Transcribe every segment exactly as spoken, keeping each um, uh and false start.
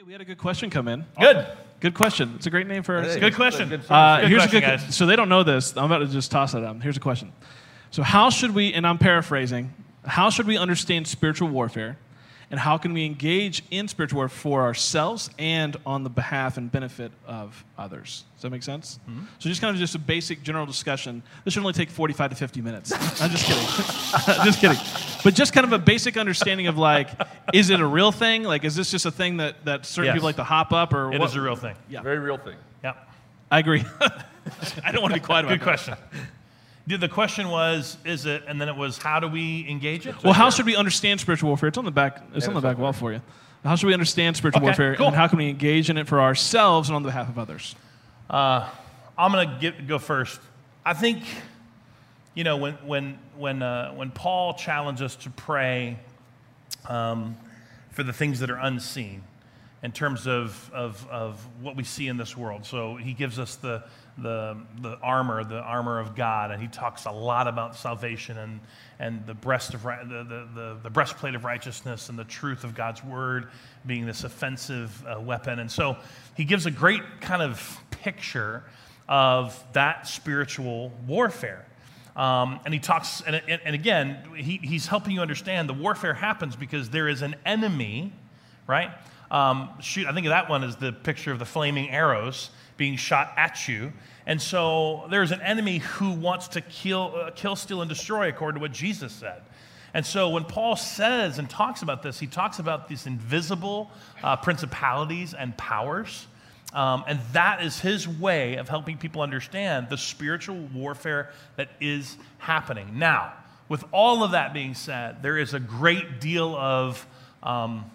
Hey, we had a good question come in. Good. Awesome. Good question. It's a great name for our Good question. Good, good uh, here's question, a good guys. So they don't know this. I'm about to just toss it at them. Here's a question. So how should we, and I'm paraphrasing, how should we understand spiritual warfare, and how can we engage in spiritual warfare for ourselves and on the behalf and benefit of others? Does that make sense? Mm-hmm. So just kind of just a basic general discussion. This should only take forty-five to fifty minutes. I'm just kidding. Just kidding. But just kind of a basic understanding of, like, is it a real thing? Like, is this just a thing that, that certain yes. people like to hop up? Or it what? Is a real thing. Yeah. Very real thing. Yeah. I agree. I don't want to be quiet about it. Good question. The question was, is it, and then it was, how do we engage it? Well, how should we understand spiritual warfare? It's on the back, it's on the back wall for you. How should we understand spiritual warfare, and how can we engage in it for ourselves and on behalf of others? Uh, I'm going to go first. I think, you know, when when when uh, when Paul challenged us to pray um, for the things that are unseen, in terms of, of of what we see in this world. So he gives us the the the armor, the armor of God, and he talks a lot about salvation and and the breast of the the, the, the breastplate of righteousness and the truth of God's word being this offensive uh, weapon. And so he gives a great kind of picture of that spiritual warfare. Um, and he talks, and, and, and again, he, he's helping you understand the warfare happens because there is an enemy, right? Um, shoot, I think that one is the picture of the flaming arrows being shot at you. And so there's an enemy who wants to kill, uh, kill, steal, and destroy, according to what Jesus said. And so when Paul says and talks about this, he talks about these invisible uh, principalities and powers. Um, and that is his way of helping people understand the spiritual warfare that is happening. Now, with all of that being said, there is a great deal of... Um,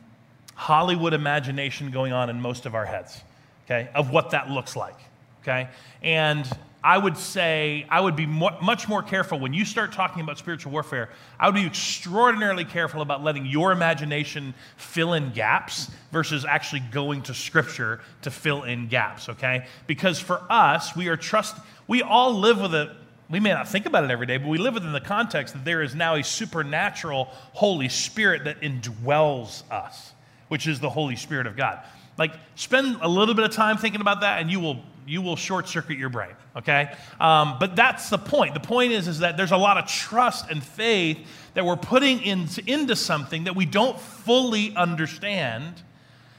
Hollywood imagination going on in most of our heads, okay, of what that looks like, okay? And I would say, I would be more, much more careful when you start talking about spiritual warfare. I would be extraordinarily careful about letting your imagination fill in gaps versus actually going to Scripture to fill in gaps, okay? Because for us, we are trust, we all live with a, we may not think about it every day, but we live within the context that there is now a supernatural Holy Spirit that indwells us, which is the Holy Spirit of God. Like, spend a little bit of time thinking about that, and you will you will short-circuit your brain, okay? Um, but that's the point. The point is, is that there's a lot of trust and faith that we're putting in, into something that we don't fully understand,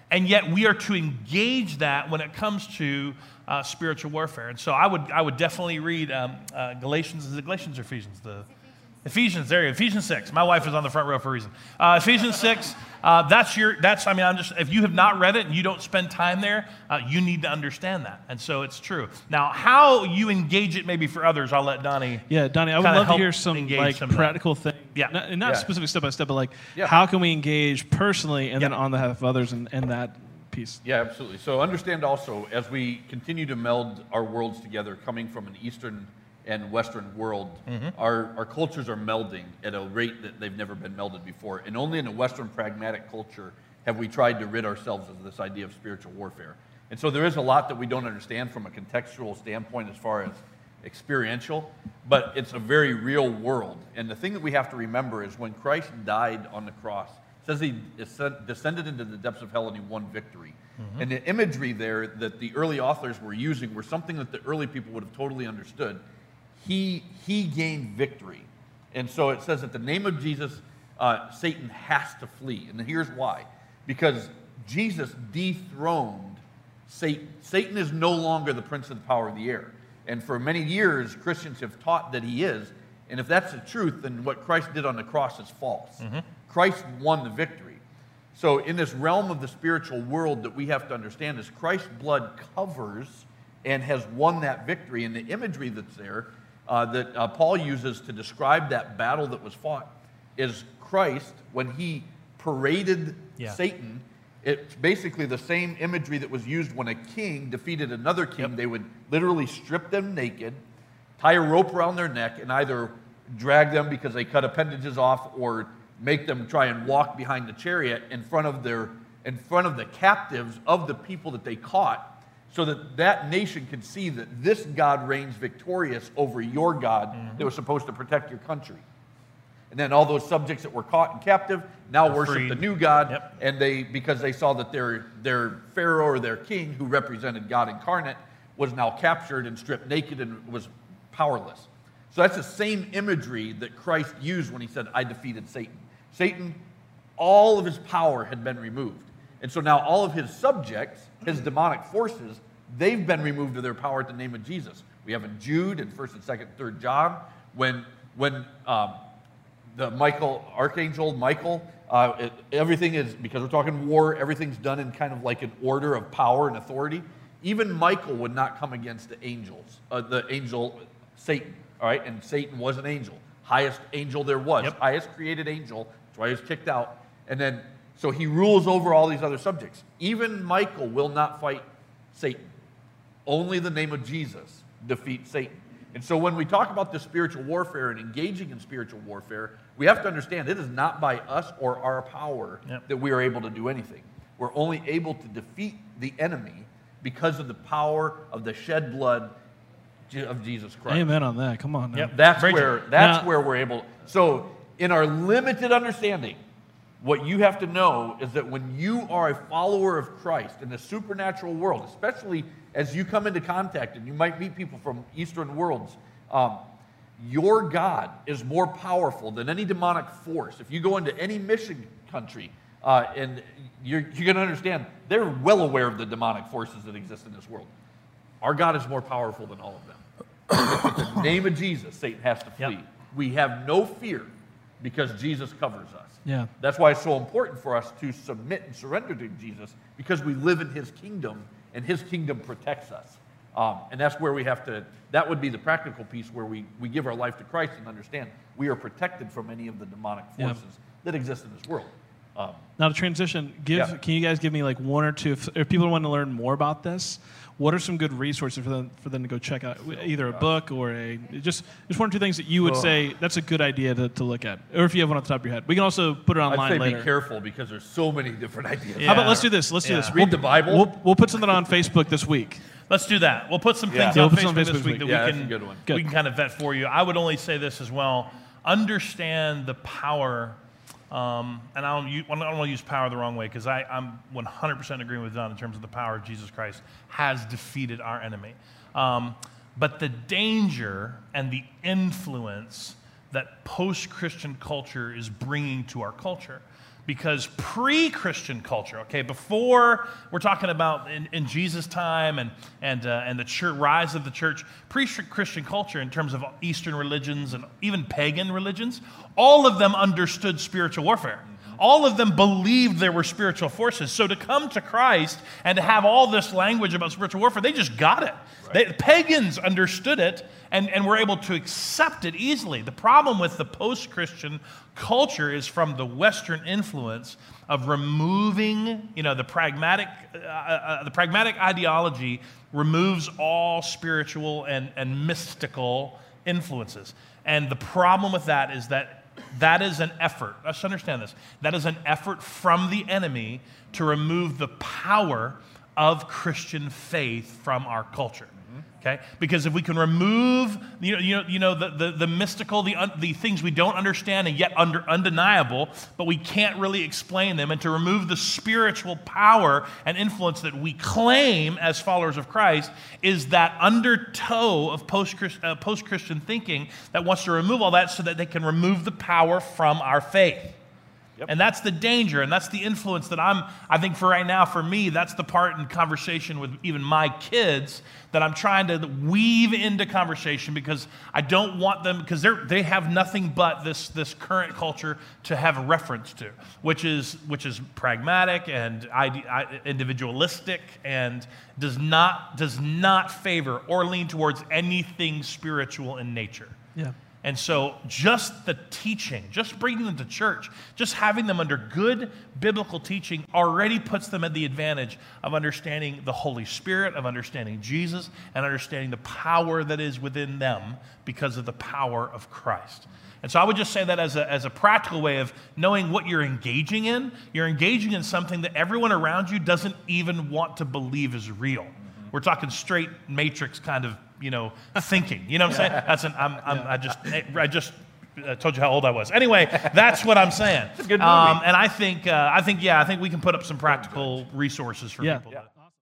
and yet we are to engage that when it comes to uh, spiritual warfare. And so I would I would definitely read um, uh, Galatians, is it Galatians or Ephesians? The Ephesians, there you go, Ephesians six. My wife is on the front row for a reason. Uh, Ephesians six, uh, that's your, that's, I mean, I'm just, if you have not read it and you don't spend time there, uh, you need to understand that. And so it's true. Now, how you engage it maybe for others, I'll let Donnie. Yeah, Donnie, I would love to hear some, like, some practical things. Yeah. Not, not yeah. specific step by step, but like, yeah. how can we engage personally and yeah. then on behalf of others in, in that piece? Yeah, absolutely. So understand also, as we continue to meld our worlds together, coming from an Eastern and Western world, mm-hmm. our, our cultures are melding at a rate that they've never been melded before. And only in a Western pragmatic culture have we tried to rid ourselves of this idea of spiritual warfare. And so there is a lot that we don't understand from a contextual standpoint as far as experiential, but it's a very real world. And the thing that we have to remember is when Christ died on the cross, it says he descended into the depths of hell and he won victory. Mm-hmm. And the imagery there that the early authors were using were something that the early people would have totally understood. He, he gained victory. And so it says that the name of Jesus, uh, Satan has to flee. And here's why. Because Jesus dethroned Satan. Satan is no longer the prince of the power of the air. And for many years, Christians have taught that he is. And if that's the truth, then what Christ did on the cross is false. Mm-hmm. Christ won the victory. So in this realm of the spiritual world that we have to understand is Christ's blood covers and has won that victory. And the imagery that's there Uh, that uh, Paul uses to describe that battle that was fought is Christ, when he paraded yeah. Satan, it's basically the same imagery that was used when a king defeated another king. Yep. They would literally strip them naked, tie a rope around their neck, and either drag them because they cut appendages off or make them try and walk behind the chariot in front of their, in front of the captives of the people that they caught, so that that nation could see that this God reigns victorious over your God mm-hmm. that was supposed to protect your country. And then all those subjects that were caught and captive now worship freed. The new God, yep. and they because they saw that their their pharaoh or their king, who represented God incarnate, was now captured and stripped naked and was powerless. So that's the same imagery that Christ used when he said, I defeated Satan. Satan, all of his power had been removed. And so now all of his subjects, his demonic forces, they've been removed of their power at the name of Jesus. We have in Jude and first and second and third John, when, when um, the Michael, Archangel Michael, uh, it, everything is, because we're talking war, everything's done in kind of like an order of power and authority. Even Michael would not come against the angels, uh, the angel Satan, all right? And Satan was an angel, highest angel there was, yep. highest created angel. That's why he was kicked out. And then, so he rules over all these other subjects. Even Michael will not fight Satan. Only the name of Jesus defeats Satan. And so when we talk about the spiritual warfare and engaging in spiritual warfare, we have to understand it is not by us or our power yep. that we are able to do anything. We're only able to defeat the enemy because of the power of the shed blood of Jesus Christ. Amen on that. Come on. Yep. That's where, that's now, where we're able. So in our limited understanding, what you have to know is that when you are a follower of Christ in the supernatural world, especially as you come into contact, and you might meet people from Eastern worlds, um, your God is more powerful than any demonic force. If you go into any mission country, uh, and you're, you're going to understand, they're well aware of the demonic forces that exist in this world. Our God is more powerful than all of them. In the name of Jesus, Satan has to flee. Yep. We have no fear, because Jesus covers us. Yeah. That's why it's so important for us to submit and surrender to Jesus, because we live in his kingdom, and his kingdom protects us. Um, and that's where we have to, that would be the practical piece where we, we give our life to Christ and understand we are protected from any of the demonic forces yeah. that exist in this world. Um, now to transition, give, yeah. can you guys give me like one or two, if, if people want to learn more about this, what are some good resources for them, for them to go check out, either a book or a, just just one or two things that you would oh. say, that's a good idea to, to look at, or if you have one off the top of your head. We can also put it online I'd say later. Be careful, because there's so many different ideas. Yeah. How about let's do this, let's yeah. do this. Read we'll, the Bible. We'll, we'll put something on Facebook this week. Let's do that. We'll put some yeah. things yeah, on, we'll Facebook on Facebook this week, week. that yeah, we, can, good one. Good. we can kind of vet for you. I would only say this as well, understand the power. Um, and I don't, I don't want to use power the wrong way, because I'm one hundred percent agreeing with Don in terms of the power of Jesus Christ has defeated our enemy. Um, but the danger and the influence that post-Christian culture is bringing to our culture, because pre-Christian culture, okay, before we're talking about in, in Jesus' time and, and, uh, and the church, rise of the church, pre-Christian culture in terms of Eastern religions and even pagan religions, all of them understood spiritual warfare. Mm-hmm. All of them believed there were spiritual forces. So to come to Christ and to have all this language about spiritual warfare, they just got it. Right. They, pagans understood it and, and were able to accept it easily. The problem with the post-Christian culture is from the Western influence of removing, you know, the pragmatic, uh, uh, the pragmatic ideology removes all spiritual and, and mystical influences. And the problem with that is that that is an effort, let's understand this, that is an effort from the enemy to remove the power of Christian faith from our culture. Okay? Because if we can remove, you know, you know, you know the, the, the mystical, the, un, the things we don't understand and yet under, undeniable, but we can't really explain them, and to remove the spiritual power and influence that we claim as followers of Christ, is that undertow of post-Christ, uh, post-Christian thinking that wants to remove all that so that they can remove the power from our faith. Yep. And that's the danger, and that's the influence that I'm, I think for right now, for me, that's the part in conversation with even my kids that I'm trying to weave into conversation, because I don't want them, because they're, they have nothing but this, this current culture to have a reference to, which is, which is pragmatic and individualistic and does not, does not favor or lean towards anything spiritual in nature. Yeah. And so just the teaching, just bringing them to church, just having them under good biblical teaching already puts them at the advantage of understanding the Holy Spirit, of understanding Jesus, and understanding the power that is within them because of the power of Christ. And so I would just say that as a, as a practical way of knowing what you're engaging in. You're engaging in something that everyone around you doesn't even want to believe is real. Mm-hmm. We're talking straight matrix kind of, you know, thinking. You know what I'm saying? That's an, I'm, I'm, I just, I just I told you how old I was. Anyway, that's what I'm saying. It's a good movie. Um, and I think, uh, I think, yeah, I think we can put up some practical resources for yeah. people. Yeah.